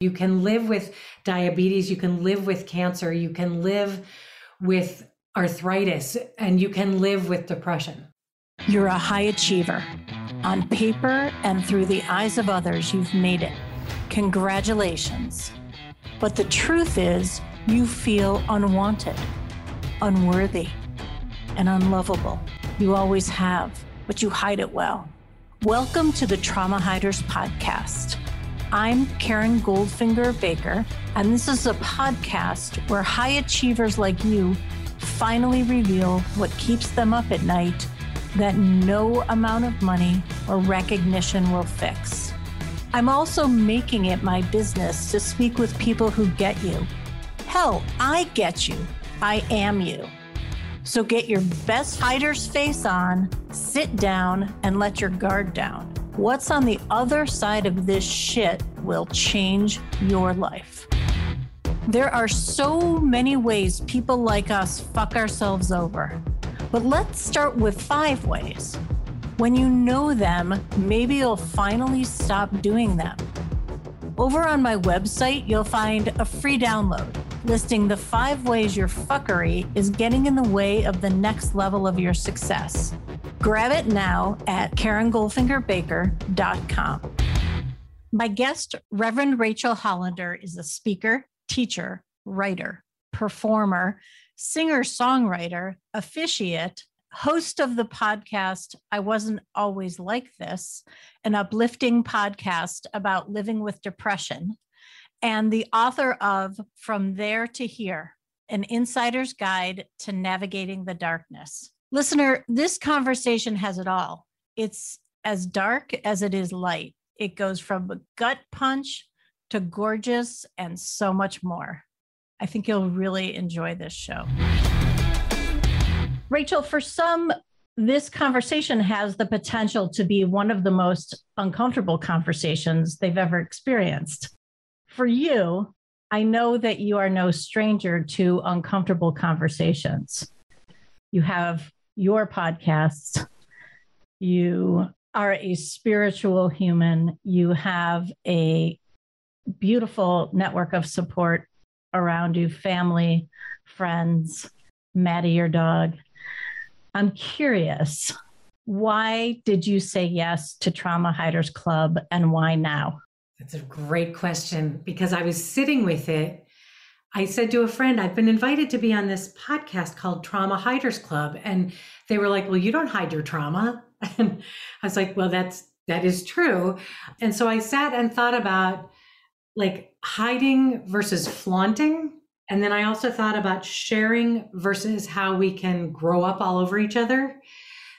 You can live with diabetes, you can live with cancer, you can live with arthritis, and you can live with depression. You're a high achiever. On paper and through the eyes of others, you've made it. Congratulations. But the truth is, you feel unwanted, unworthy, and unlovable. You always have, but you hide it well. Welcome to the Trauma Hiders Podcast. I'm Karen Goldfinger-Baker, and this is a podcast where high achievers like you finally reveal what keeps them up at night that no amount of money or recognition will fix. I'm also making it my business to speak with people who get you. Hell, I get you. I am you. So get your best hider's face on, sit down, and let your guard down. What's on the other side of this shit will change your life. There are so many ways people like us fuck ourselves over, but let's start with 5 ways. When you know them, maybe you'll finally stop doing them. Over on my website, you'll find a free download listing the 5 ways your fuckery is getting in the way of the next level of your success. Grab it now at KarenGoldfingerBaker.com. My guest, Reverend Rachel Hollander, is a speaker, teacher, writer, performer, singer-songwriter, officiate, host of the podcast, I Wasn't Always Like This, an uplifting podcast about living with depression, and the author of From There to Here, an insider's guide to navigating the darkness. Listener, this conversation has it all. It's as dark as it is light. It goes from a gut punch to gorgeous and so much more. I think you'll really enjoy this show. Rachel, for some, this conversation has the potential to be one of the most uncomfortable conversations they've ever experienced. For you, I know that you are no stranger to uncomfortable conversations. You have your podcasts. You are a spiritual human. You have a beautiful network of support around you, family, friends, Maddie, your dog. I'm curious, why did you say yes to Trauma Hiders Club and why now? That's a great question, because I was sitting with it. I said to a friend, I've been invited to be on this podcast called Trauma Hiders Club. And they were like, well, you don't hide your trauma. And I was like, well, that is true. And so I sat and thought about like hiding versus flaunting. And then I also thought about sharing versus how we can grow up all over each other.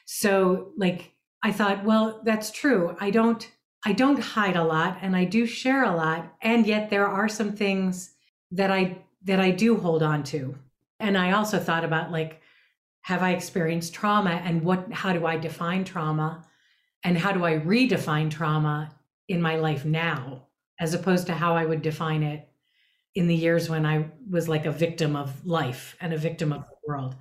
So like, I thought, well, that's true. I don't hide a lot and I do share a lot. And yet there are some things that I do hold on to. And I also thought about like, have I experienced trauma, and how do I define trauma, and how do I redefine trauma in my life now, as opposed to how I would define it in the years when I was like a victim of life and a victim of the world.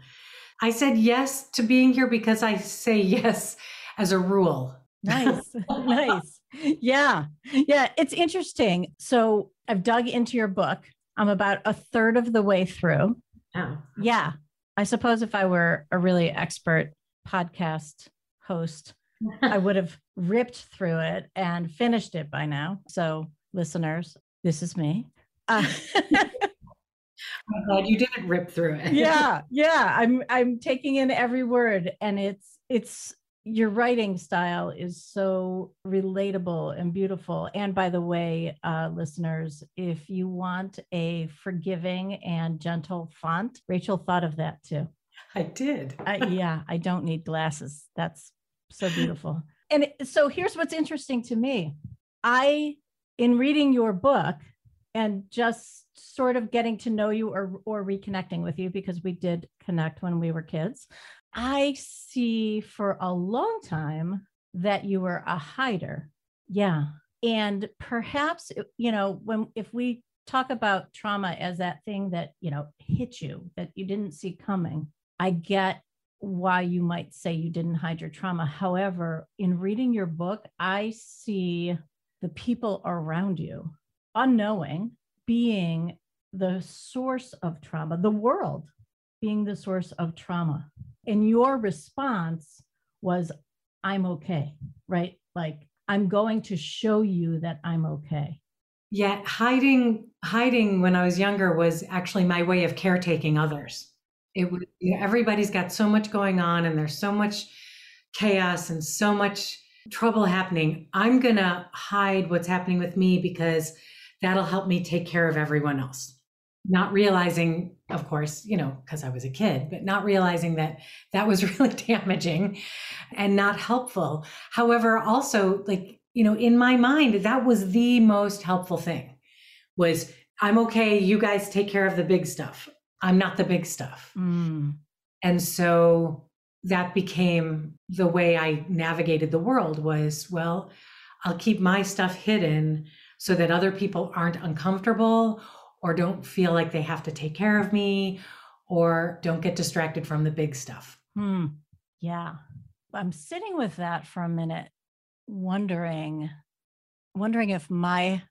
I said yes to being here because I say yes as a rule. Nice. Nice. Yeah. Yeah. It's interesting. So I've dug into your book. I'm about a third of the way through. Oh. Yeah. I suppose if I were a really expert podcast host, I would have ripped through it and finished it by now. So listeners, this is me. I'm glad you didn't rip through it. Yeah. Yeah. I'm taking in every word, and it's your writing style is so relatable and beautiful. And by the way, listeners, if you want a forgiving and gentle font, Rachel thought of that too. I did. Yeah, I don't need glasses. That's so beautiful. And so here's what's interesting to me. In reading your book and just sort of getting to know you or reconnecting with you, because we did connect when we were kids, I see for a long time that you were a hider. Yeah. And perhaps, you know, if we talk about trauma as that thing that, you know, hit you, that you didn't see coming, I get why you might say you didn't hide your trauma. However, in reading your book, I see the people around you unknowing being the source of trauma, the world being the source of trauma. And your response was, I'm okay, right? Like, I'm going to show you that I'm okay. Yeah, hiding when I was younger was actually my way of caretaking others. It was, you know, everybody's got so much going on and there's so much chaos and so much trouble happening. I'm going to hide what's happening with me because that'll help me take care of everyone else. Not realizing, of course, you know, because I was a kid, but not realizing that that was really damaging and not helpful. However, also, like, you know, in my mind, that was the most helpful thing was, I'm okay, you guys take care of the big stuff. I'm not the big stuff. Mm. And so that became the way I navigated the world was, well, I'll keep my stuff hidden so that other people aren't uncomfortable or don't feel like they have to take care of me or don't get distracted from the big stuff. Hmm. Yeah. I'm sitting with that for a minute, wondering if my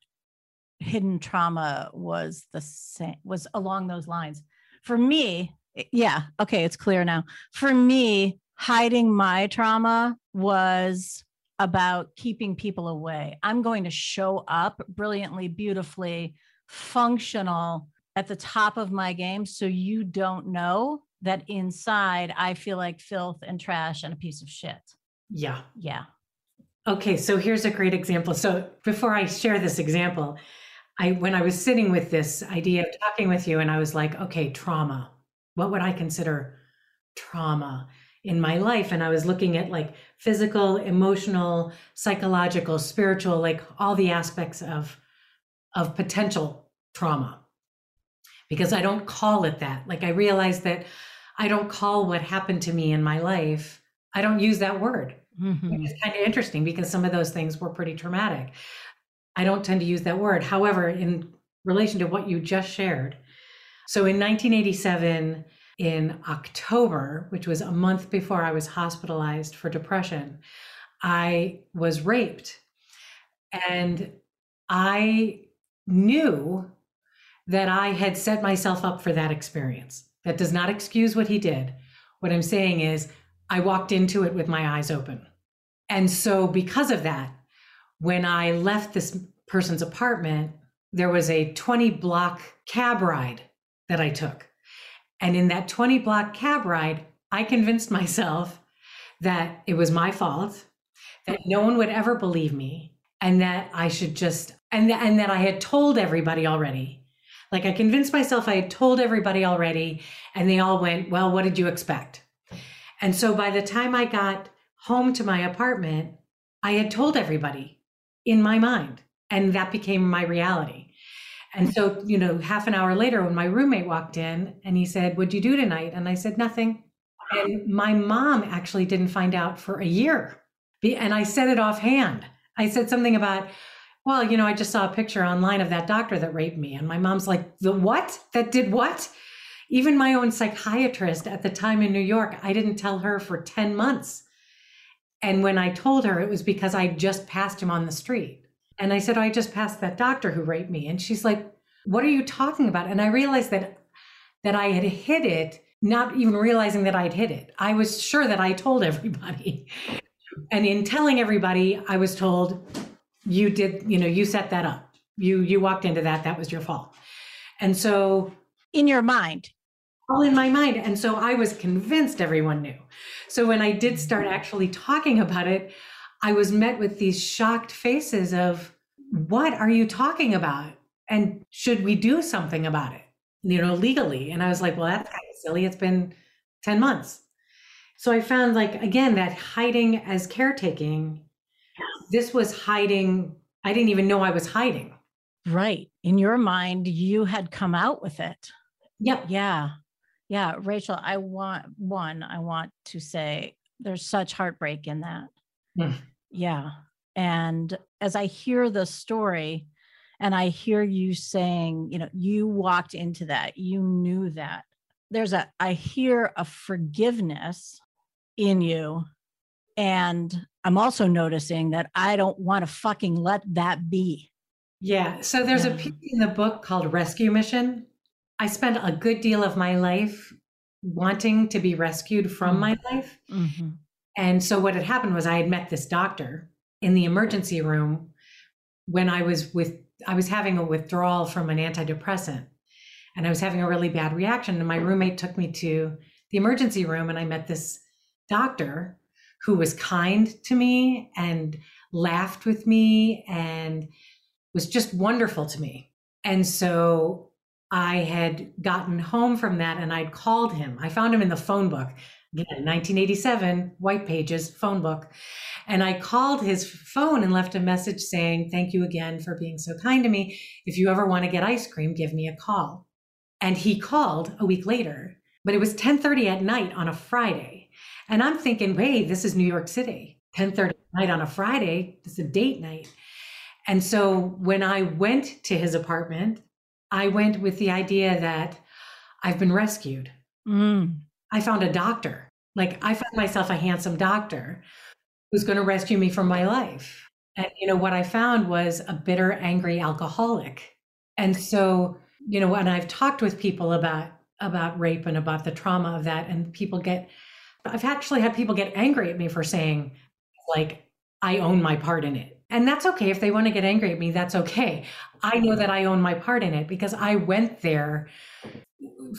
hidden trauma was the same, was along those lines. For me, yeah, okay, it's clear now. For me, hiding my trauma was about keeping people away. I'm going to show up brilliantly, beautifully, functional, at the top of my game, so you don't know that inside I feel like filth and trash and a piece of shit. Yeah. Yeah. Okay, so here's a great example. So before I share this example, when I was sitting with this idea of talking with you, and I was like, okay, trauma. What would I consider trauma in my life? And I was looking at like physical, emotional, psychological, spiritual, like all the aspects of potential trauma, because I don't call it that. Like, I realized that I don't call what happened to me in my life. I don't use that word. Mm-hmm. Which is kind of interesting because some of those things were pretty traumatic. I don't tend to use that word. However, in relation to what you just shared, so in 1987, in October, which was a month before I was hospitalized for depression, I was raped. And I knew that I had set myself up for that experience. That does not excuse what he did. What I'm saying is, I walked into it with my eyes open. And so because of that, when I left this person's apartment, there was a 20-block cab ride that I took. And in that 20-block cab ride, I convinced myself that it was my fault, that no one would ever believe me, and that I should just, and that I had told everybody already. Like, I convinced myself I had told everybody already, and they all went, well, what did you expect? And so by the time I got home to my apartment, I had told everybody in my mind, and that became my reality. And so, you know, half an hour later when my roommate walked in and he said, what'd you do tonight? And I said, nothing. And my mom actually didn't find out for a year. And I said it offhand. I said something about, well, you know, I just saw a picture online of that doctor that raped me. And my mom's like, the what? That did what? Even my own psychiatrist at the time in New York, I didn't tell her for 10 months. And when I told her, it was because I just passed him on the street. And I said, oh, I just passed that doctor who raped me. And she's like, what are you talking about? And I realized that I had hid it, not even realizing that I'd hid it. I was sure that I told everybody. And in telling everybody, I was told, you did, you know, you set that up. You walked into that, that was your fault. And so— in your mind. All in my mind. And so I was convinced everyone knew. So when I did start actually talking about it, I was met with these shocked faces of, what are you talking about? And should we do something about it, you know, legally? And I was like, well, that's kind of silly. It's been 10 months. So I found, like, again, that hiding as caretaking, this was hiding. I didn't even know I was hiding. Right. In your mind, you had come out with it. Yep. Yeah. Yeah. Rachel, I want to say there's such heartbreak in that. Mm. Yeah. And as I hear the story and I hear you saying, you know, you walked into that, you knew that, I hear a forgiveness in you. And I'm also noticing that I don't want to fucking let that be. Yeah. So there's a piece in the book called Rescue Mission. I spent a good deal of my life wanting to be rescued from my life. Mm-hmm. And so what had happened was I had met this doctor in the emergency room when I was having a withdrawal from an antidepressant, and I was having a really bad reaction. And my roommate took me to the emergency room, and I met this doctor who was kind to me and laughed with me and was just wonderful to me. And so I had gotten home from that and I'd called him. I found him in the phone book, again, 1987, white pages, phone book. And I called his phone and left a message saying, "Thank you again for being so kind to me. If you ever want to get ice cream, give me a call." And he called a week later, but it was 10:30 at night on a Friday. And I'm thinking, hey, this is New York City, 10:30 at night on a Friday, it's a date night. And so when I went to his apartment, I went with the idea that I've been rescued. Mm. I found a doctor. Like, I found myself a handsome doctor who's going to rescue me from my life. And, you know, what I found was a bitter, angry alcoholic. And so, you know, and I've talked with people about rape and about the trauma of that. And I've actually had people get angry at me for saying, like, I own my part in it. And that's okay. If they want to get angry at me, that's okay. I know that I own my part in it because I went there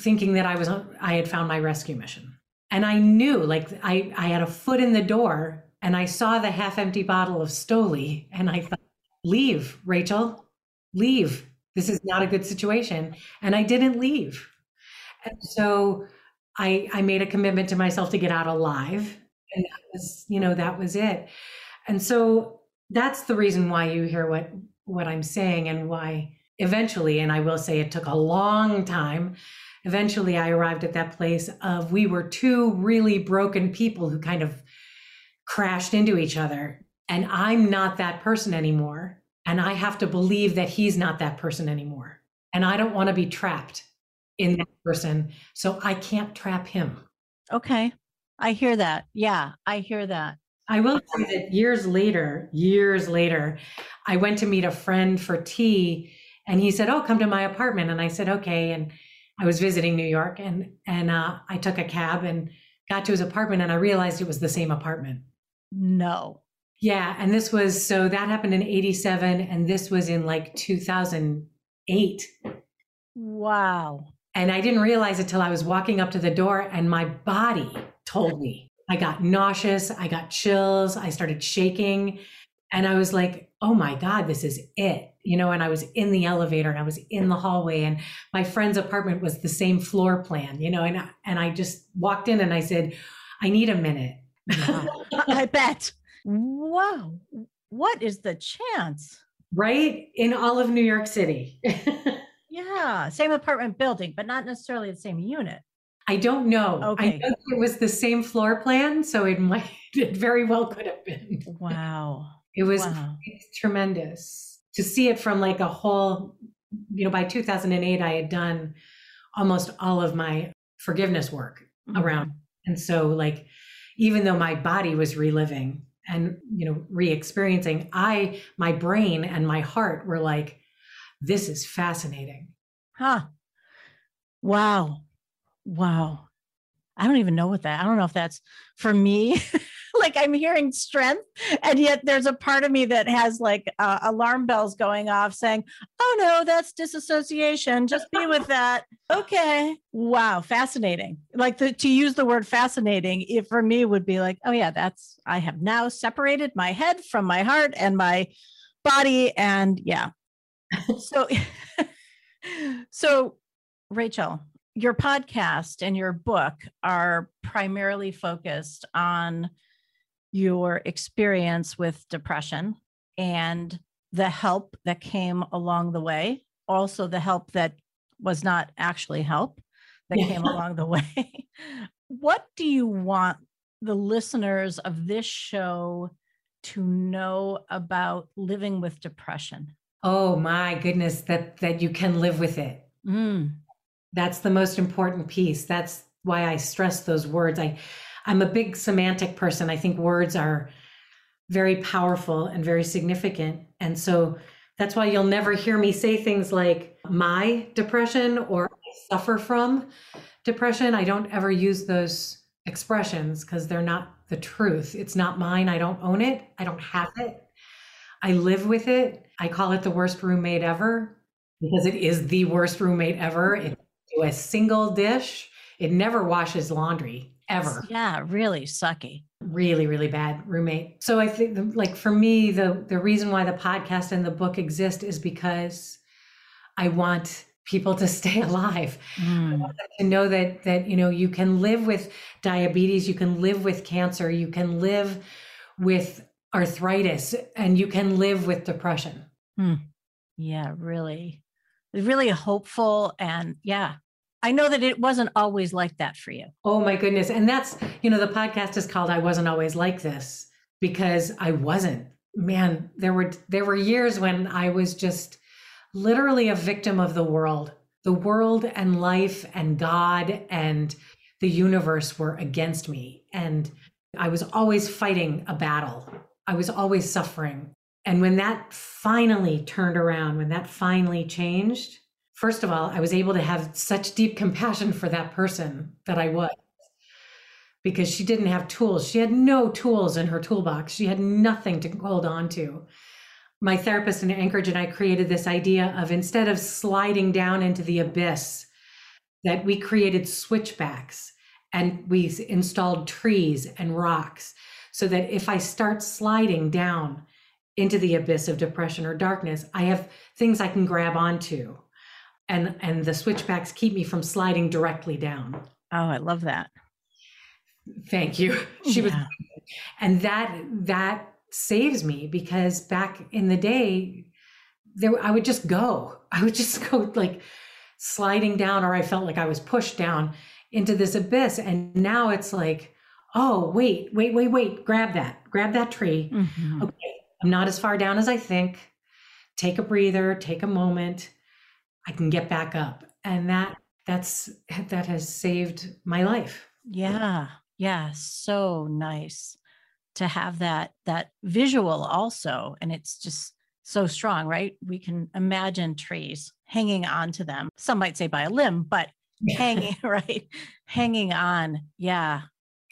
thinking that I had found my rescue mission. And I knew, like, I had a foot in the door and I saw the half empty bottle of Stoli and I thought, leave, Rachel, leave. This is not a good situation. And I didn't leave. And so I made a commitment to myself to get out alive. And that was it. And so that's the reason why you hear what I'm saying and why eventually, and I will say it took a long time, eventually I arrived at that place of we were two really broken people who kind of crashed into each other. And I'm not that person anymore. And I have to believe that he's not that person anymore. And I don't want to be trapped in that person. So I can't trap him. Okay. I hear that. Yeah, I hear that. I will say that years later, I went to meet a friend for tea and he said, "Oh, come to my apartment." And I said, "Okay." And I was visiting New York and I took a cab and got to his apartment and I realized it was the same apartment. No. Yeah. And so that happened in 87 and this was in like 2008. Wow. And I didn't realize it till I was walking up to the door and my body told me. I got nauseous, I got chills, I started shaking. And I was like, oh my God, this is it. You know, and I was in the elevator and I was in the hallway and my friend's apartment was the same floor plan, you know, and I just walked in and I said, I need a minute. Wow. I bet. Wow. What is the chance? Right? In all of New York City. Yeah. Same apartment building, but not necessarily the same unit. I don't know. Okay. I know it was the same floor plan, so it very well could have been. Wow. It was tremendous to see it from like a whole, you know, by 2008, I had done almost all of my forgiveness work around. And so like, even though my body was reliving and, you know, re-experiencing, my brain and my heart were like, this is fascinating. Huh. Wow. Wow. I don't even know what that, I don't know if that's for me, like I'm hearing strength. And yet there's a part of me that has like alarm bells going off saying, oh no, that's disassociation. Just be with that. Okay. Wow. Fascinating. Like to use the word fascinating, it for me would be like, oh yeah, I have now separated my head from my heart and my body. And yeah. So Rachel, your podcast and your book are primarily focused on your experience with depression and the help that came along the way. Also the help that was not actually help that came along the way. What do you want the listeners of this show to know about living with depression? Oh my goodness, that you can live with it. Mm. That's the most important piece. That's why I stress those words. I'm a big semantic person. I think words are very powerful and very significant. And so That's why you'll never hear me say things like my depression or I suffer from depression. I don't ever use those expressions because they're not the truth. It's not mine. I don't own it. I don't have it. I live with it. I call it the worst roommate ever because it is the worst roommate ever. It doesn't do a single dish. It never washes laundry ever. Yeah, really sucky. Really, really bad roommate. So I think, like, for me, the reason why the podcast and the book exist is because I want people to stay alive. I want them to know that, you know, you can live with diabetes, you can live with cancer, you can live with arthritis, and you can live with depression. Yeah, really hopeful. And yeah, I know that it wasn't always like that for you. Oh my goodness. And that's, you know, the podcast is called I Wasn't Always Like This because I wasn't. Man, there were years when I was just literally a victim of the world and life and God and the universe were against me. And I was always fighting a battle. I was always suffering. And when that finally turned around, when that finally changed, first of all, I was able to have such deep compassion for that person that I was, because she didn't have tools. She had no tools in her toolbox. She had nothing to hold on to. My therapist in Anchorage and I created this idea of, instead of sliding down into the abyss, that we created switchbacks and we installed trees and rocks so that if I start sliding down into the abyss of depression or darkness, I have things I can grab onto. And the switchbacks keep me from sliding directly down. Oh, I love that. Thank you. She was, and that saves me, because back in the day, I would just go like sliding down, or I felt like I was pushed down into this abyss. And now it's like, oh, wait, grab that tree. Mm-hmm. Okay, I'm not as far down as I think. Take a breather, take a moment. I can get back up. And that has saved my life. Yeah. Yeah. So nice to have that visual also. And it's just so strong, right? We can imagine trees hanging on to them. Some might say by a limb, but hanging, right? Hanging on. Yeah.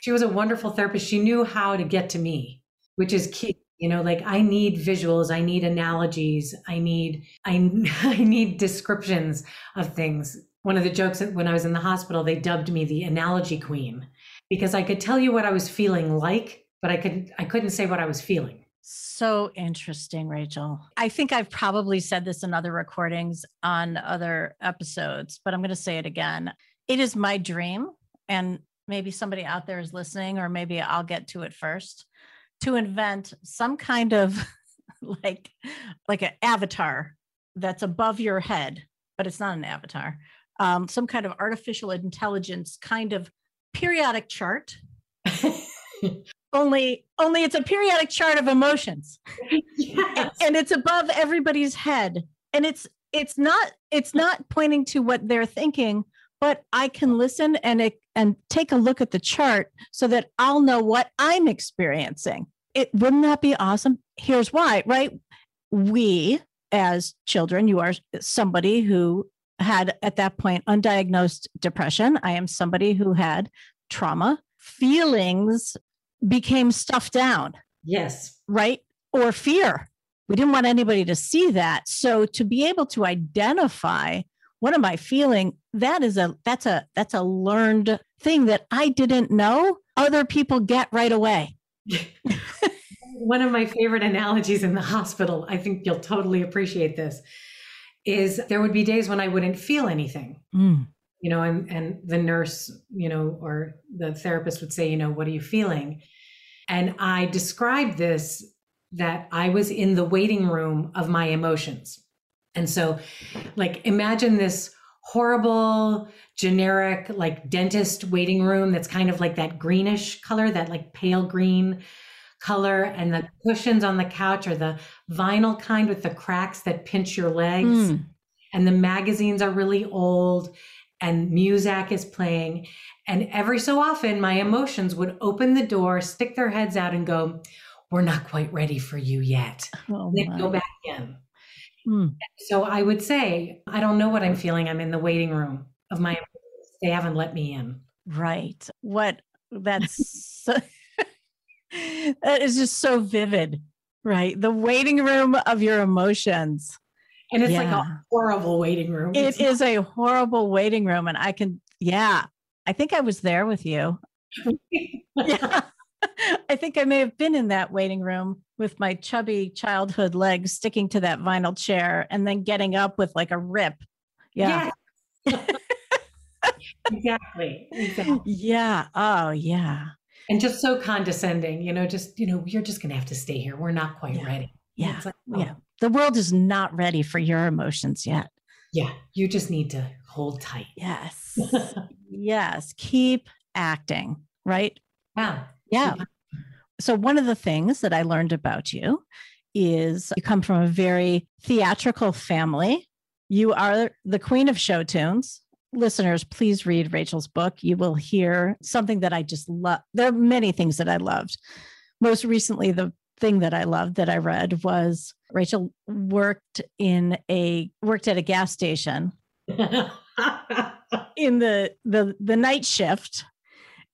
She was a wonderful therapist. She knew how to get to me, which is key. You know, like, I need visuals, I need analogies, I need descriptions of things. One of the jokes that when I was in the hospital, they dubbed me the analogy queen, because I could tell you what I was feeling like, but I couldn't say what I was feeling. So interesting, Rachel. I think I've probably said this in other recordings on other episodes, but I'm going to say it again. It is my dream, and maybe somebody out there is listening, or maybe I'll get to it first, to invent some kind of like an avatar that's above your head, but it's not an avatar, some kind of artificial intelligence kind of periodic chart. only it's a periodic chart of emotions. Yes. And it's above everybody's head. And it's not pointing to what they're thinking, but I can listen and take a look at the chart so that I'll know what I'm experiencing. It wouldn't that be awesome? Here's why, right? We, as children, you are somebody who had at that point undiagnosed depression. I am somebody who had trauma. Feelings became stuffed down. Yes. Right? Or fear. We didn't want anybody to see that. So to be able to identify, what am I feeling? That's a learned thing that I didn't know other people get right away. One of my favorite analogies in the hospital, I think you'll totally appreciate this, is there would be days when I wouldn't feel anything. You know, and the nurse, you know, or the therapist would say, you know, what are you feeling? And I described this, that I was in the waiting room of my emotions. And so, like, imagine this horrible, generic, like, dentist waiting room that's kind of like that greenish color, that like pale green color, and the cushions on the couch are the vinyl kind with the cracks that pinch your legs, and the magazines are really old, and Muzak is playing. And every so often, my emotions would open the door, stick their heads out, and go, "We're not quite ready for you yet." Oh, and then go back in. Mm. So I would say, I don't know what I'm feeling. I'm in the waiting room of my, they haven't let me in. Right. What that's, so, that is just so vivid, right? The waiting room of your emotions. And it's like a horrible waiting room. It is a horrible waiting room. And I can, I think I was there with you. I think I may have been in that waiting room with my chubby childhood legs sticking to that vinyl chair and then getting up with like a rip. Yeah. Exactly. Yeah. Oh, yeah. And just so condescending, you're just going to have to stay here. We're not quite ready. Yeah. It's like, oh. Yeah. The world is not ready for your emotions yet. Yeah. You just need to hold tight. Yes. Yes. Keep acting. Right. Wow. Yeah. So one of the things that I learned about you is you come from a very theatrical family. You are the queen of show tunes. Listeners, please read Rachel's book. You will hear something that I just love. There are many things that I loved. Most recently, the thing that I loved that I read was Rachel worked at a gas station in the night shift.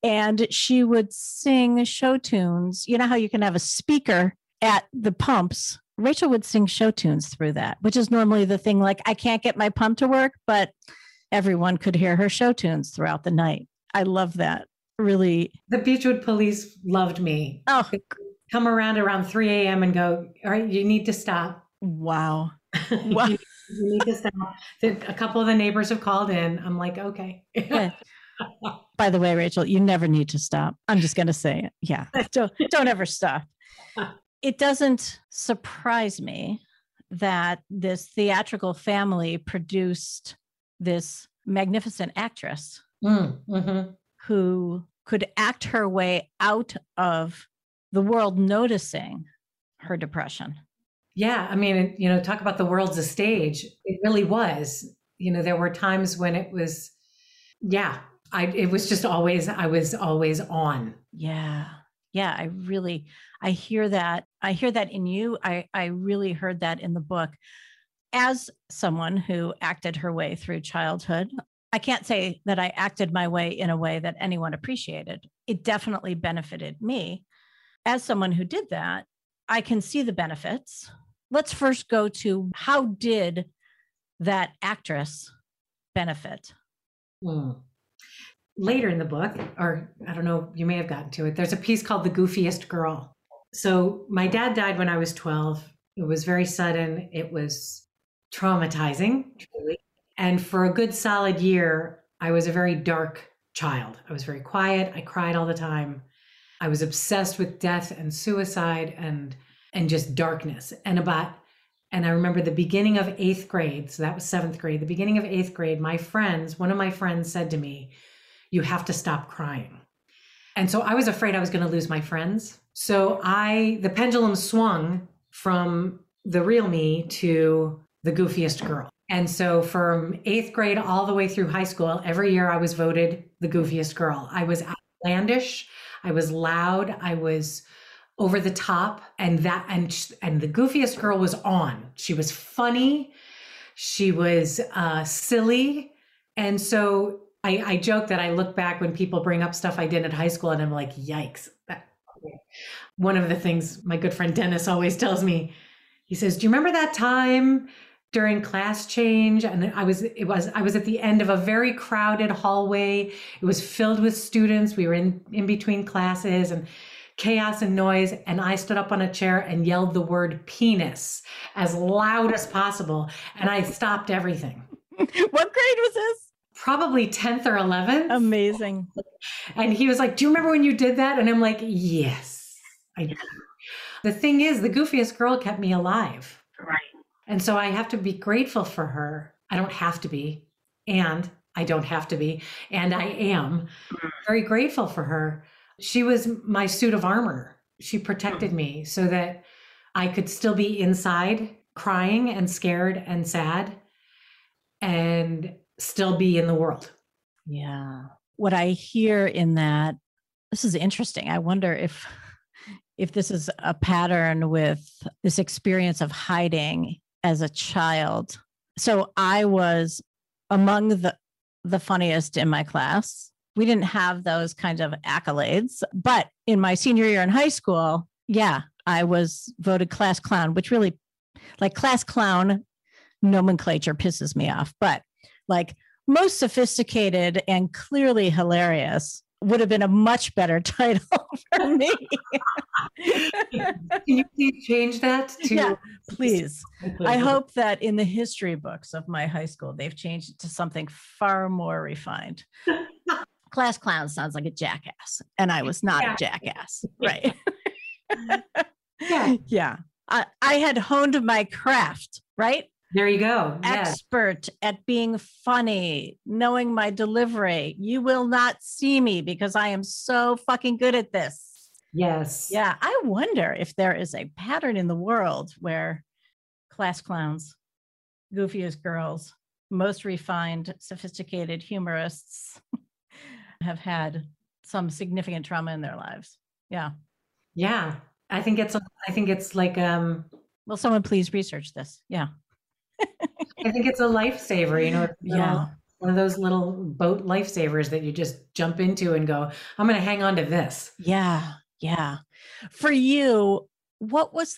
And she would sing show tunes. You know how you can have a speaker at the pumps? Rachel would sing show tunes through that, which is normally the thing like, I can't get my pump to work, but everyone could hear her show tunes throughout the night. I love that. Really. The Beechwood Police loved me. Oh. They'd come around 3 a.m. and go, all right, you need to stop. Wow. You need to stop. A couple of the neighbors have called in. I'm like, okay. Yeah. By the way, Rachel, you never need to stop. I'm just going to say it. Yeah. Don't ever stop. It doesn't surprise me that this theatrical family produced this magnificent actress who could act her way out of the world noticing her depression. Yeah. I mean, talk about the world's a stage. It really was. There were times when it was, it was just always, I was always on. Yeah. Yeah. I hear that. I hear that in you. I really heard that in the book. As someone who acted her way through childhood, I can't say that I acted my way in a way that anyone appreciated. It definitely benefited me. As someone who did that, I can see the benefits. Let's first go to how did that actress benefit? Mm. Later in the book, or I don't know, you may have gotten to it, there's a piece called The Goofiest Girl. So my dad died when I was 12. It was very sudden. It was traumatizing, truly. And for a good solid year, I was a very dark child. I was very quiet. I cried all the time. I was obsessed with death and suicide and just darkness. And I remember the beginning of 8th grade. So that was 7th grade. The beginning of 8th grade, one of my friends said to me, you have to stop crying. And so I was afraid I was going to lose my friends. So the pendulum swung from the real me to the goofiest girl. And so from 8th grade all the way through high school, every year I was voted the goofiest girl. I was outlandish. I was loud. I was over the top. And the goofiest girl was on. She was funny. She was silly. And so I joke that I look back when people bring up stuff I did at high school and I'm like, yikes. One of the things my good friend Dennis always tells me, he says, do you remember that time during class change? And I was at the end of a very crowded hallway. It was filled with students. We were in between classes and chaos and noise. And I stood up on a chair and yelled the word penis as loud as possible. And I stopped everything. What grade was this? Probably 10th or 11th. Amazing. And he was like, do you remember when you did that? And I'm like, yes, I do. The thing is, the goofiest girl kept me alive. Right. And so I have to be grateful for her. I don't have to be. And I don't have to be. And I am very grateful for her. She was my suit of armor. She protected me so that I could still be inside crying and scared and sad. And still be in the world. Yeah. What I hear in that, this is interesting. I wonder if this is a pattern with this experience of hiding as a child. So I was among the funniest in my class. We didn't have those kind of accolades, but in my senior year in high school, yeah, I was voted class clown, which really, like, class clown nomenclature pisses me off, but like most sophisticated and clearly hilarious would have been a much better title for me. Can you please change that to? Yeah, please. I hope that in the history books of my high school, they've changed it to something far more refined. Class clown sounds like a jackass, and I was not a jackass, right? Yeah. Yeah. I had honed my craft, right? There you go. Expert at being funny, knowing my delivery. You will not see me because I am so fucking good at this. Yes. Yeah. I wonder if there is a pattern in the world where class clowns, goofiest girls, most refined, sophisticated humorists have had some significant trauma in their lives. Yeah. Yeah. I think it's like, will someone please research this? Yeah. I think it's a lifesaver, you know, one of those little boat lifesavers that you just jump into and go, I'm going to hang on to this. Yeah. Yeah. For you, what was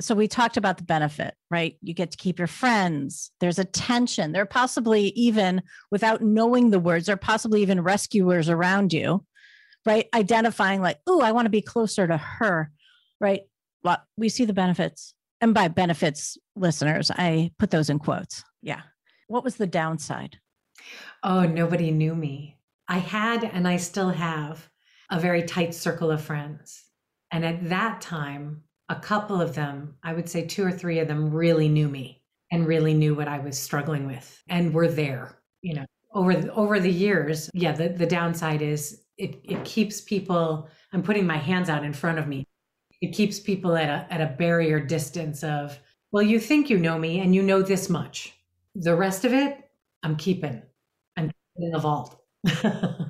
so we talked about the benefit, right? You get to keep your friends. There's a tension. There are possibly, even without knowing the words, there are possibly even rescuers around you, right? Identifying like, oh, I want to be closer to her, right? Well, we see the benefits. And by benefits, listeners, I put those in quotes. Yeah. What was the downside? Oh, nobody knew me. I had, and I still have, a very tight circle of friends. And at that time, a couple of them, I would say 2 or 3 of them, really knew me and really knew what I was struggling with and were there, you know, over the years. Yeah. The downside is it keeps people, I'm putting my hands out in front of me. It keeps people at a barrier distance of, well, you think you know me and you know this much. The rest of it, I'm keeping in the vault.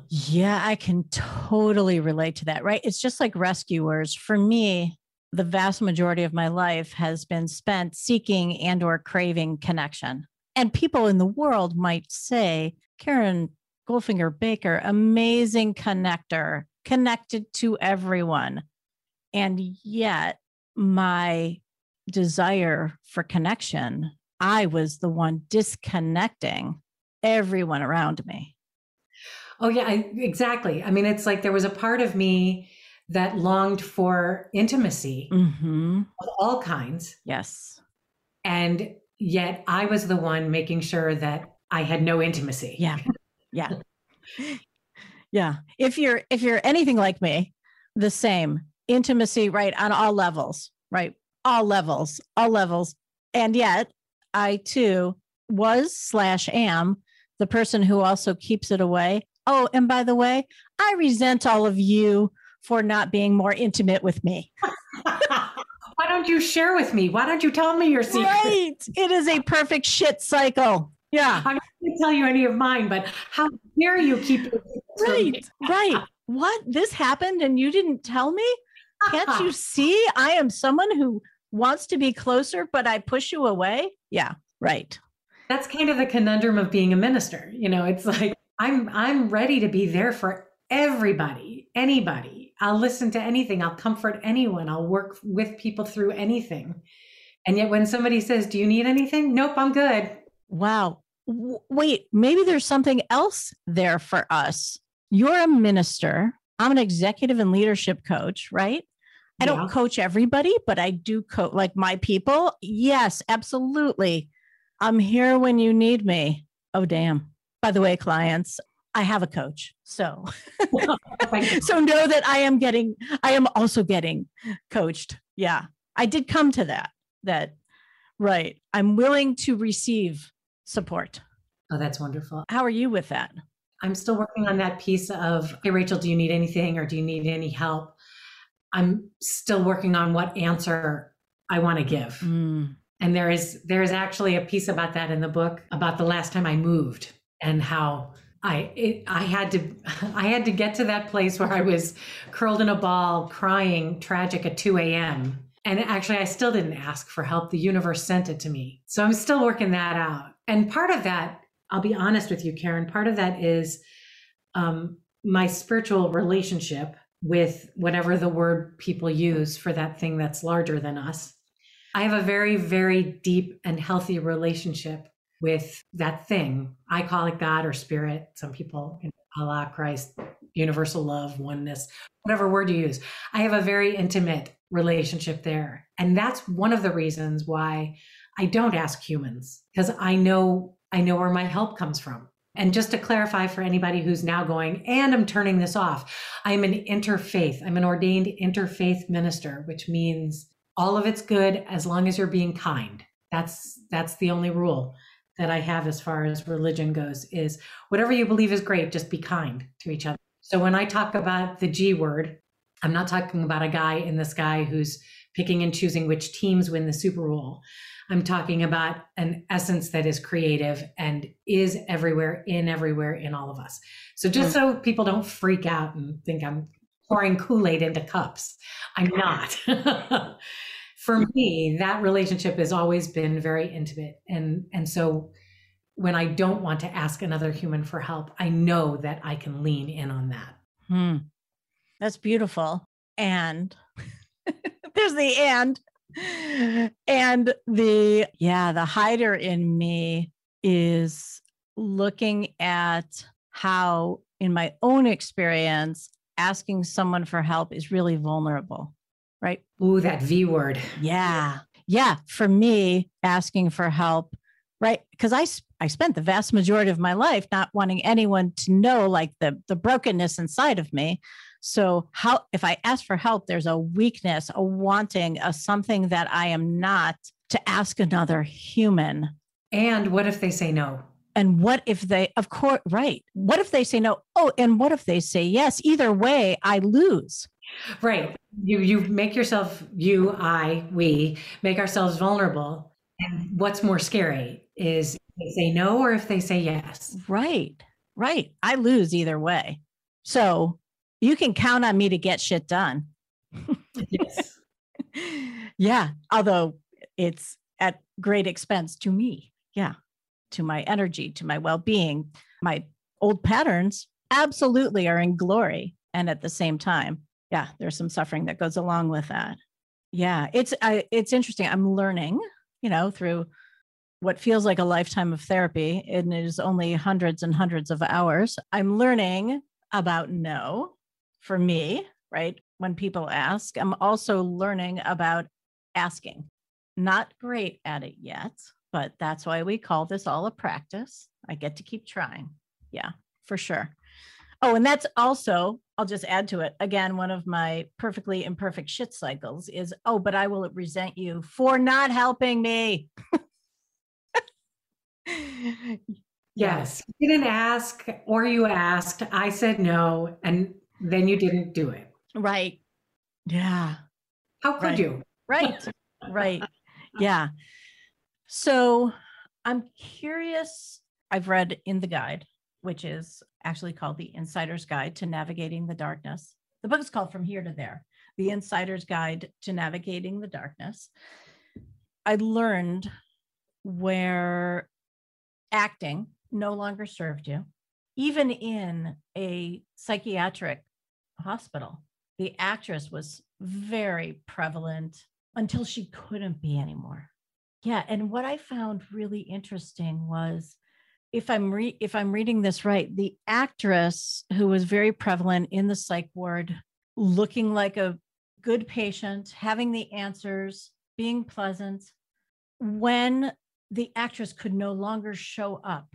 Yeah, I can totally relate to that, right? It's just like rescuers. For me, the vast majority of my life has been spent seeking and or craving connection. And people in the world might say, Karen Goldfinger-Baker, amazing connector, connected to everyone. And yet my desire for connection, I was the one disconnecting everyone around me. Oh, yeah, exactly. I mean, it's like there was a part of me that longed for intimacy of all kinds. Yes. And yet I was the one making sure that I had no intimacy. Yeah. Yeah. Yeah. If you're anything like me, the same. Intimacy, right? On all levels, right? All levels. And yet I too was /am the person who also keeps it away. Oh, and by the way, I resent all of you for not being more intimate with me. Why don't you share with me? Why don't you tell me your secret? Right. It is a perfect shit cycle. Yeah. I'm not going to tell you any of mine, but how dare you keep it? Right. Right. What? This happened and you didn't tell me? Can't you see? I am someone who wants to be closer, but I push you away. Yeah, right. That's kind of the conundrum of being a minister. You know, it's like, I'm ready to be there for everybody, anybody. I'll listen to anything. I'll comfort anyone. I'll work with people through anything. And yet when somebody says, do you need anything? Nope, I'm good. Wow. Wait, maybe there's something else there for us. You're a minister. I'm an executive and leadership coach, right? I don't coach everybody, but I do coach like my people. Yes, absolutely. I'm here when you need me. Oh, damn. By the way, clients, I have a coach. So, so know that I am also getting coached. Yeah. I did come to that, right. I'm willing to receive support. Oh, that's wonderful. How are you with that? I'm still working on that piece of, hey, Rachel, do you need anything or do you need any help? I'm still working on what answer I want to give. Mm. And there is actually a piece about that in the book about the last time I moved and how I had to get to that place where I was curled in a ball crying tragic at 2 a.m. And actually, I still didn't ask for help. The universe sent it to me. So I'm still working that out. And part of that, I'll be honest with you, Karen, part of that is my spiritual relationship with whatever the word people use for that thing that's larger than us. I have a very, very deep and healthy relationship with that thing. I call it God or spirit. Some people, Allah, Christ, universal love, oneness, whatever word you use. I have a very intimate relationship there. And that's one of the reasons why I don't ask humans, because I know where my help comes from. And just to clarify for anybody who's now going, and I'm turning this off, I'm an interfaith. I'm an ordained interfaith minister, which means all of it's good as long as you're being kind. That's the only rule that I have as far as religion goes, is whatever you believe is great, just be kind to each other. So when I talk about the G word, I'm not talking about a guy in the sky who's picking and choosing which teams win the Super Bowl. I'm talking about an essence that is creative and is everywhere, in all of us. So just so people don't freak out and think I'm pouring Kool-Aid into cups, I'm not. For me, that relationship has always been very intimate. And so when I don't want to ask another human for help, I know that I can lean in on that. Hmm. That's beautiful. And there's the end. And the hider in me is looking at how, in my own experience, asking someone for help is really vulnerable, right? Ooh, that V word. Yeah. Yeah. For me, asking for help, right? Because I spent the vast majority of my life not wanting anyone to know, like, the brokenness inside of me. So how, if I ask for help, there's a weakness, a wanting, a something that I am not to ask another human. And what if they say no? And what if they, of course, right. What if they say no? Oh, and what if they say yes? Either way, I lose. Right. You make yourself, we make ourselves vulnerable. And what's more scary is if they say no or if they say yes. Right. Right. I lose either way. So you can count on me to get shit done. Yes. Yeah. Although it's at great expense to me. Yeah. To my energy, to my well-being. My old patterns absolutely are in glory. And at the same time, yeah, there's some suffering that goes along with that. Yeah. It's interesting. I'm learning, through what feels like a lifetime of therapy, and it is only hundreds and hundreds of hours. I'm learning about no for me, right? When people ask, I'm also learning about asking. Not great at it yet, but that's why we call this all a practice. I get to keep trying. Yeah, for sure. Oh, and that's also, I'll just add to it. Again, one of my perfectly imperfect shit cycles is, oh, but I will resent you for not helping me. Yes. You didn't ask, or you asked. I said no, and then you didn't do it. Right. Yeah. How could you? Right. Right. Yeah. So I'm curious, I've read in the guide, which is actually called The Insider's Guide to Navigating the Darkness. The book is called From Here to There, The Insider's Guide to Navigating the Darkness. I learned where acting no longer served you, even in a psychiatric hospital. The actress was very prevalent until she couldn't be anymore. Yeah. And what I found really interesting was, if I'm reading this right, the actress who was very prevalent in the psych ward, looking like a good patient, having the answers, being pleasant, when the actress could no longer show up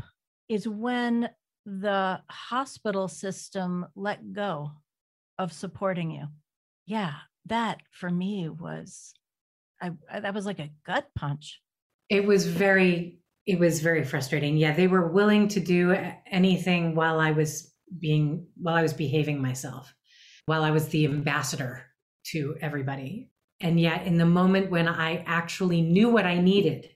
is when the hospital system let go of supporting you. Yeah. That for me was... that was like a gut punch. It was very frustrating. Yeah. They were willing to do anything while I was behaving myself, while I was the ambassador to everybody. And yet in the moment when I actually knew what I needed,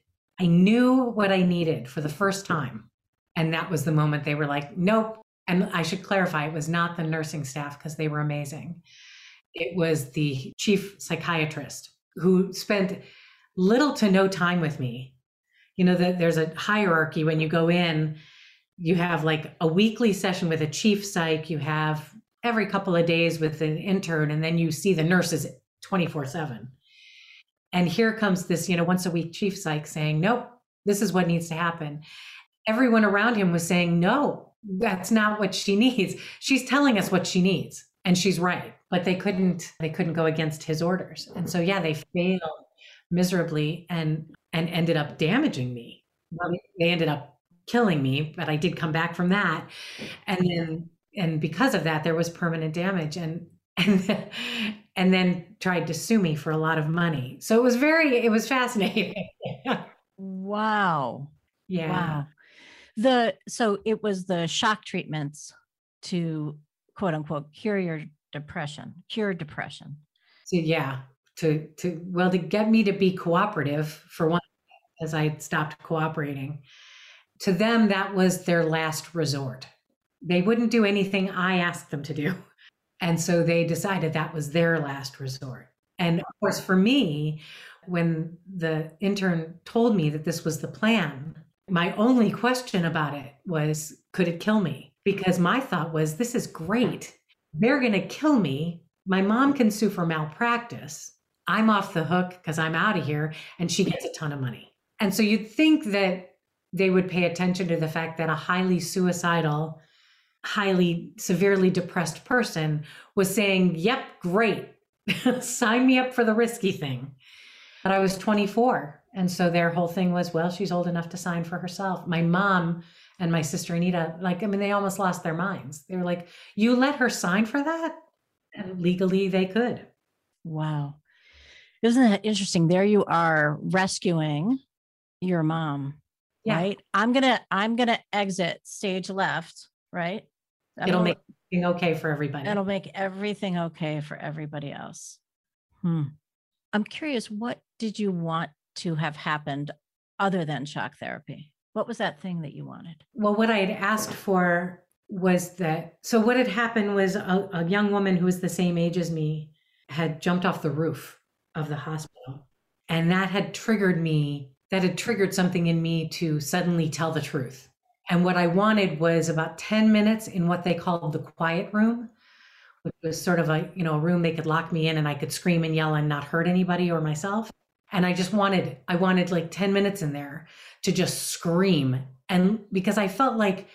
for the first time. And that was the moment they were like, nope. And I should clarify, it was not the nursing staff, because they were amazing. It was the chief psychiatrist who spent little to no time with me. You know, that there's a hierarchy when you go in. You have like a weekly session with a chief psych, you have every couple of days with an intern, and then you see the nurses 24/7. And here comes this, you know, once a week chief psych saying, nope, this is what needs to happen. Everyone around him was saying, no, that's not what she needs. She's telling us what she needs, and she's right. But they couldn't go against his orders. And so, yeah, they failed miserably and ended up damaging me. They ended up killing me, but I did come back from that. And then, and because of that, there was permanent damage, and then tried to sue me for a lot of money. So it was fascinating. Wow. Yeah. Wow. So it was the shock treatments to quote unquote, cure depression. So yeah. To get me to be cooperative for one, as I stopped cooperating. To them, that was their last resort. They wouldn't do anything I asked them to do. And so they decided that was their last resort. And of course, for me, when the intern told me that this was the plan, my only question about it was, could it kill me? Because my thought was, this is great. They're going to kill me. My mom can sue for malpractice. I'm off the hook because I'm out of here, and she gets a ton of money. And so you'd think that they would pay attention to the fact that a highly suicidal, highly severely depressed person was saying, yep, great, sign me up for the risky thing. But I was 24. And so their whole thing was, well, she's old enough to sign for herself. My mom and my sister Anita, they almost lost their minds. They were like, you let her sign for that? And legally they could. Wow. Isn't that interesting? There you are rescuing your mom. Yeah. Right. I'm gonna exit stage left. Right. It'll make everything okay for everybody. It'll make everything okay for everybody else. I'm curious, what did you want to have happened other than shock therapy? What was that thing that you wanted? Well, what I had asked for was that. So what had happened was a young woman who was the same age as me had jumped off the roof of the hospital, and that had triggered me. That had triggered something in me to suddenly tell the truth. And what I wanted was about 10 minutes in what they called the quiet room, which was sort of a room they could lock me in and I could scream and yell and not hurt anybody or myself. And I wanted like 10 minutes in there to just scream. And because I felt like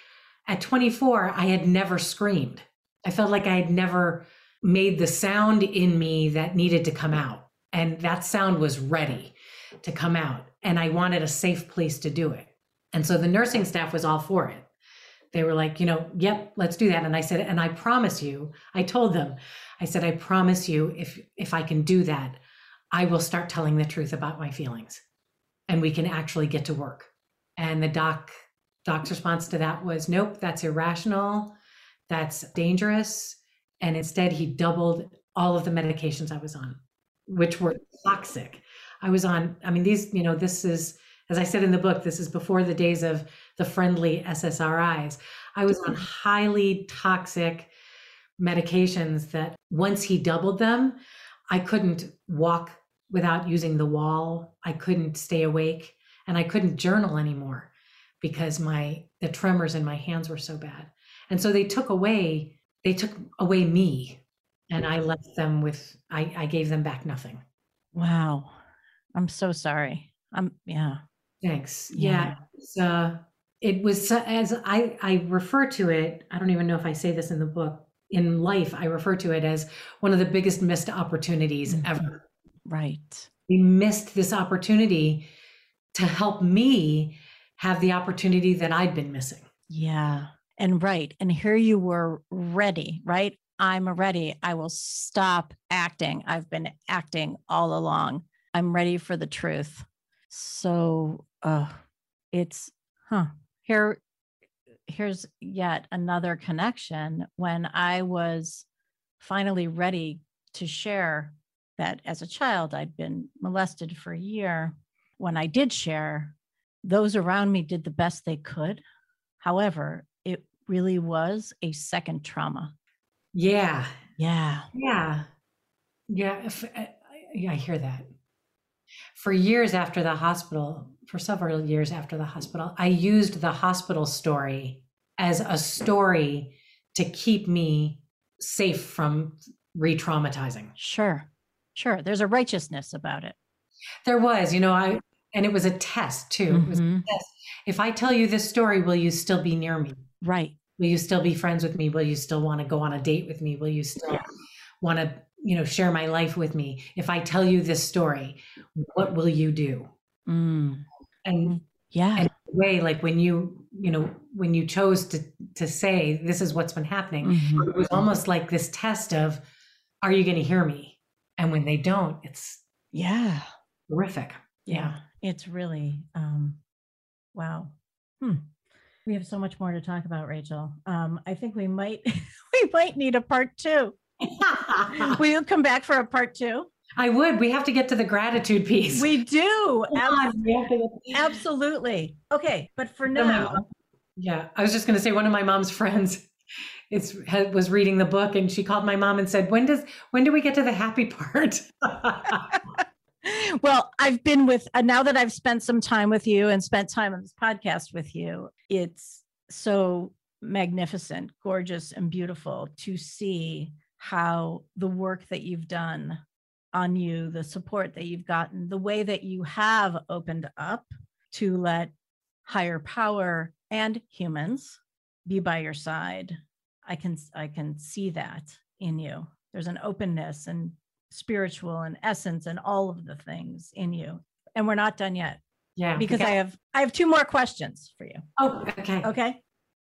at 24, I had never screamed. I felt like I had never made the sound in me that needed to come out. And that sound was ready to come out. And I wanted a safe place to do it. And so the nursing staff was all for it. They were like, yep, let's do that. And I said, and I promise you, I told them, I said, I promise you, if I can do that, I will start telling the truth about my feelings and we can actually get to work. And the doc's response to that was, nope, that's irrational. That's dangerous. And instead he doubled all of the medications I was on, which were toxic. I was on, this is, as I said in the book, this is before the days of the friendly SSRIs. I was on highly toxic medications that once he doubled them, I couldn't walk without using the wall. I couldn't stay awake, and I couldn't journal anymore because the tremors in my hands were so bad. And so they took away me, and I left them with, I gave them back nothing. Wow. I'm so sorry. Yeah. Thanks. Yeah. It was, as I refer to it, I don't even know if I say this in the book, in life, I refer to it as one of the biggest missed opportunities ever. Right. We missed this opportunity to help me have the opportunity that I'd been missing. Yeah. And right. And here you were ready, right? I'm ready. I will stop acting. I've been acting all along. I'm ready for the truth. So here's yet another connection. When I was finally ready to share that as a child, I'd been molested for a year. When I did share, those around me did the best they could. However, it really was a second trauma. Yeah. Yeah. Yeah. Yeah. I hear that. For years after the hospital, for several years after the hospital, I used the hospital story as a story to keep me safe from re-traumatizing. Sure, sure. There's a righteousness about it. There was, you know, and it was a test too. Mm-hmm. It was a test. If I tell you this story, will you still be near me? Right. Will you still be friends with me? Will you still want to go on a date with me? Will you still want to, you know, share my life with me? If I tell you this story, what will you do? Mm. And yeah, and in a way, like when you chose to say, this is what's been happening, mm-hmm. It was almost like this test of, are you going to hear me? And when they don't, it's horrific. Yeah. It's really, wow. Hmm. We have so much more to talk about, Rachel. I think we might, need a part two. Will you come back for a part two? I would. We have to get to the gratitude piece. We do. Absolutely. Absolutely. Okay. But for now. Yeah. I was just going to say, one of my mom's friends was reading the book, and she called my mom and said, when do we get to the happy part? Well, I've been now that I've spent some time with you and spent time on this podcast with you, it's so magnificent, gorgeous, and beautiful to see how the work that you've done on you, the support that you've gotten, the way that you have opened up to let higher power and humans be by your side. I can see that in you. There's an openness and spiritual and essence and all of the things in you. And we're not done yet. Yeah. Because I have two more questions for you. Oh, okay. Okay.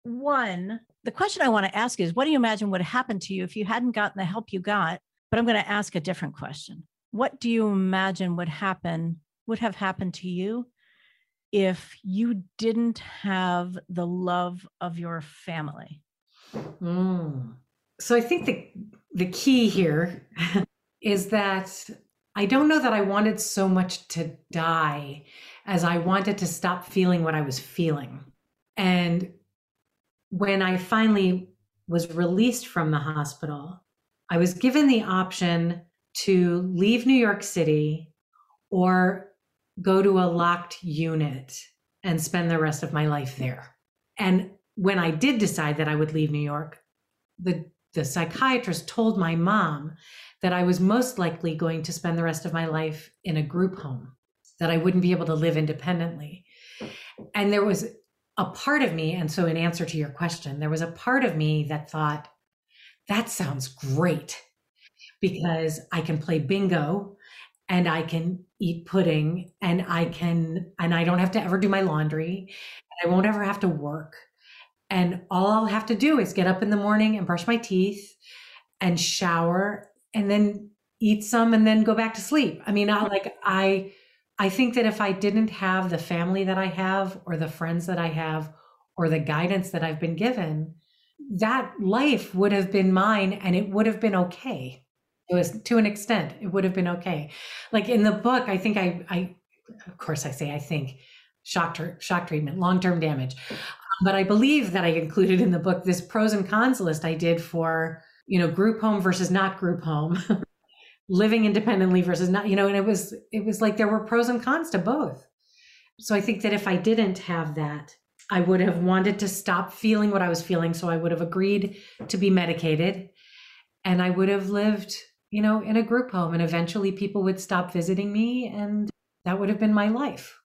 One, the question I want to ask is, what do you imagine would happen to you if you hadn't gotten the help you got? But I'm going to ask a different question. What do you imagine would have happened to you if you didn't have the love of your family? Mm. So I think the key here is that I don't know that I wanted so much to die as I wanted to stop feeling what I was feeling. And when I finally was released from the hospital, I was given the option to leave New York City or go to a locked unit and spend the rest of my life there. And when I did decide that I would leave New York, the psychiatrist told my mom that I was most likely going to spend the rest of my life in a group home, that I wouldn't be able to live independently. And there was a part of me, and so in answer to your question, there was a part of me that thought, that sounds great, because I can play bingo and I can eat pudding and I don't have to ever do my laundry and I won't ever have to work. And all I'll have to do is get up in the morning and brush my teeth and shower and then eat some and then go back to sleep. I mean, I think that if I didn't have the family that I have or the friends that I have or the guidance that I've been given, that life would have been mine and it would have been okay. It was, to an extent, it would have been okay. Like in the book, I think I think shock treatment, long-term damage. But I believe that I included in the book this pros and cons list I did for, you know, group home versus not group home, living independently versus not, you know, and it was like there were pros and cons to both. So I think that if I didn't have that, I would have wanted to stop feeling what I was feeling. So I would have agreed to be medicated and I would have lived, you know, in a group home, and eventually people would stop visiting me and that would have been my life.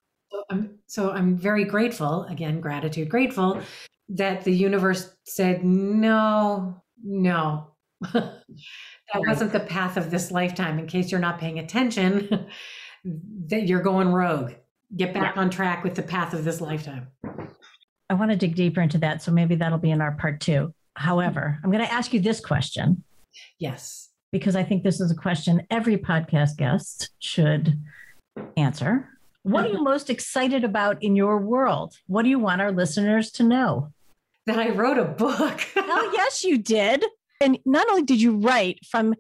So I'm very grateful, again, grateful that the universe said, no, that wasn't the path of this lifetime. In case you're not paying attention, that you're going rogue, get back on track with the path of this lifetime. I want to dig deeper into that. So maybe that'll be in our part two. However, I'm going to ask you this question. Yes. Because I think this is a question every podcast guest should answer. What are you most excited about in your world? What do you want our listeners to know? That I wrote a book. Oh, yes, you did. And not only did you write From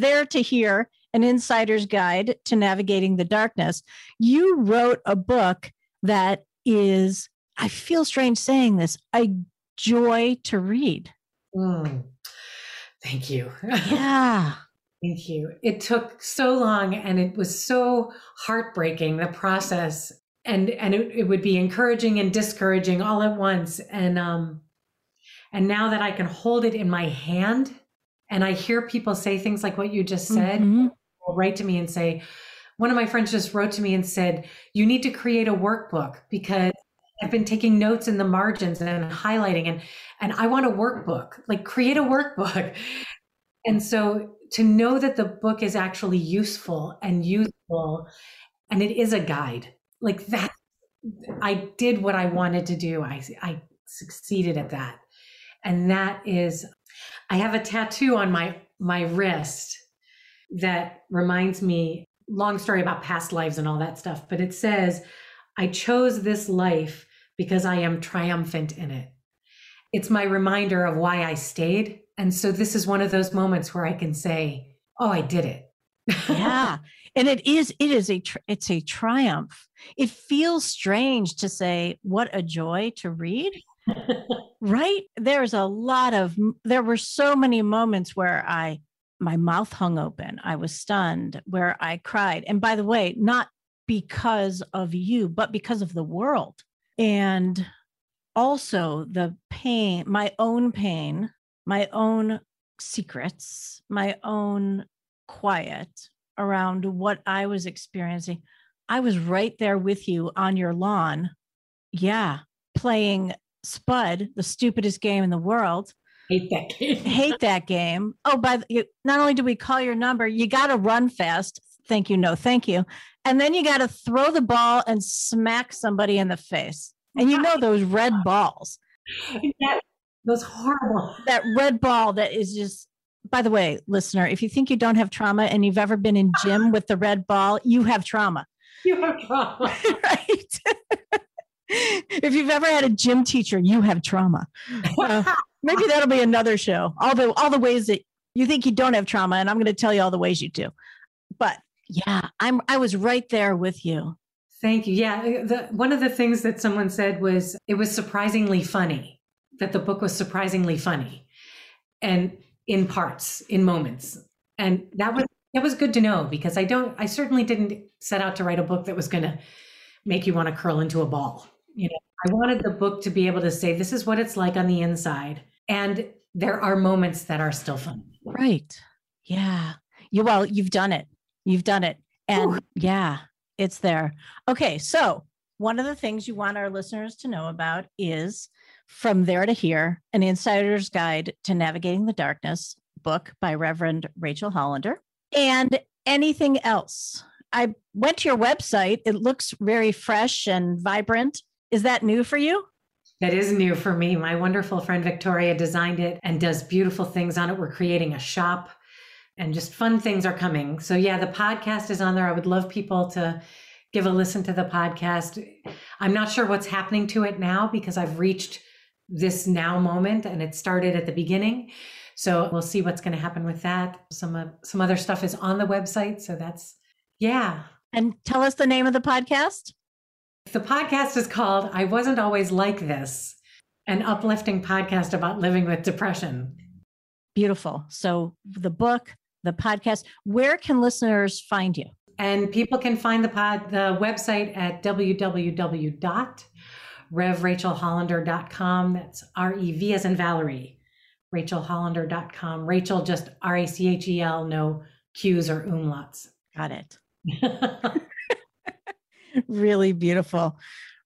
There to Here, an insider's guide to navigating the darkness, you wrote a book that is, I feel strange saying this, a joy to read. Mm. Thank you. Yeah. Thank you. It took so long and it was so heartbreaking, the process, and it would be encouraging and discouraging all at once. And now that I can hold it in my hand and I hear people say things like what you just said, mm-hmm. They'll write to me and say, one of my friends just wrote to me and said, you need to create a workbook because I've been taking notes in the margins and highlighting and I want a workbook, like create a workbook. And so to know that the book is actually useful and useful and it is a guide, like that, I did what I wanted to do. I succeeded at that. And that is, I have a tattoo on my wrist that reminds me, long story about past lives and all that stuff, but it says, I chose this life because I am triumphant in it. It's my reminder of why I stayed. And so this is one of those moments where I can say, oh, I did it. Yeah. And it's a triumph. It feels strange to say, what a joy to read, right? There were so many moments where my mouth hung open. I was stunned, where I cried. And by the way, not because of you, but because of the world. And also the pain, my own pain, my own secrets, my own quiet around what I was experiencing. I was right there with you on your lawn. Yeah. Playing Spud, the stupidest game in the world. Hate that game. Hate that game. Oh, not only do we call your number, you got to run fast. Thank you. No, thank you. And then you got to throw the ball and smack somebody in the face. And you know those red balls. Those horrible. That red ball that is just, by the way, listener, if you think you don't have trauma and you've ever been in gym with the red ball, you have trauma. You have trauma. Right? If you've ever had a gym teacher, you have trauma. Maybe that'll be another show. All the ways that you think you don't have trauma, and I'm going to tell you all the ways you do. But yeah, I was right there with you. Thank you. Yeah. One of the things that someone said was, it was surprisingly funny, that the book was surprisingly funny, and in parts, in moments. And that was good to know, because I certainly didn't set out to write a book that was going to make you want to curl into a ball. You know, I wanted the book to be able to say, this is what it's like on the inside. And there are moments that are still fun. Right. Yeah. You've done it. You've done it. And ooh. Yeah, it's there. Okay. So one of the things you want our listeners to know about is From There to Here, an insider's guide to navigating the darkness book by Reverend Rachel Hollander. And anything else? I went to your website. It looks very fresh and vibrant. Is that new for you? That is new for me. My wonderful friend Victoria designed it and does beautiful things on it. We're creating a shop and just fun things are coming. So yeah, the podcast is on there. I would love people to give a listen to the podcast. I'm not sure what's happening to it now because I've reached this now moment and it started at the beginning. So we'll see what's going to happen with that. Some other stuff is on the website. So that's, yeah. And tell us the name of the podcast. The podcast is called I Wasn't Always Like This, an uplifting podcast about living with depression. Beautiful. So the book, the podcast, where can listeners find you? And people can find the website at www.RevRachelHollander.com. That's R-E-V as in Valerie, RachelHollander.com. Rachel, just R-A-C-H-E-L, no Q's or umlauts. Got it. Really beautiful.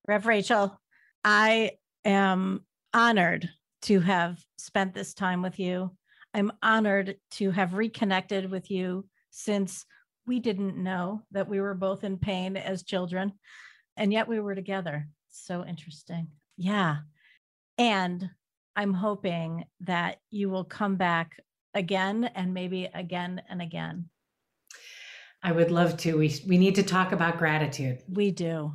Rev Rachel, I am honored to have spent this time with you. I'm honored to have reconnected with you since we didn't know that we were both in pain as children, and yet we were together. So interesting. Yeah. And I'm hoping that you will come back again and maybe again and again. I would love to. We need to talk about gratitude. We do.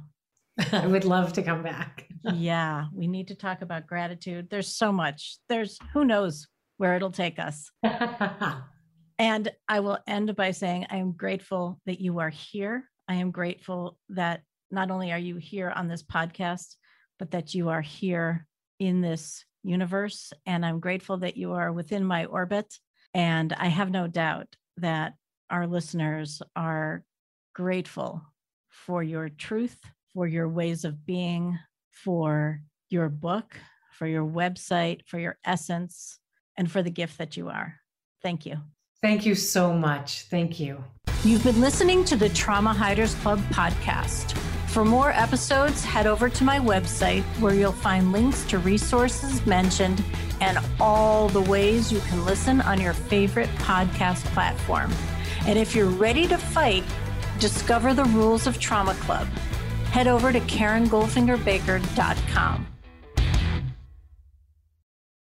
I would love to come back. Yeah, we need to talk about gratitude. There's so much. There's who knows where it'll take us. And I will end by saying I am grateful that you are here. I am grateful that not only are you here on this podcast, but that you are here in this universe. And I'm grateful that you are within my orbit. And I have no doubt that our listeners are grateful for your truth, for your ways of being, for your book, for your website, for your essence, and for the gift that you are. Thank you. Thank you so much. Thank you. You've been listening to the Trauma Hiders Club podcast. For more episodes, head over to my website where you'll find links to resources mentioned and all the ways you can listen on your favorite podcast platform. And if you're ready to fight, discover the rules of Trauma Club. Head over to KarenGoldfingerBaker.com.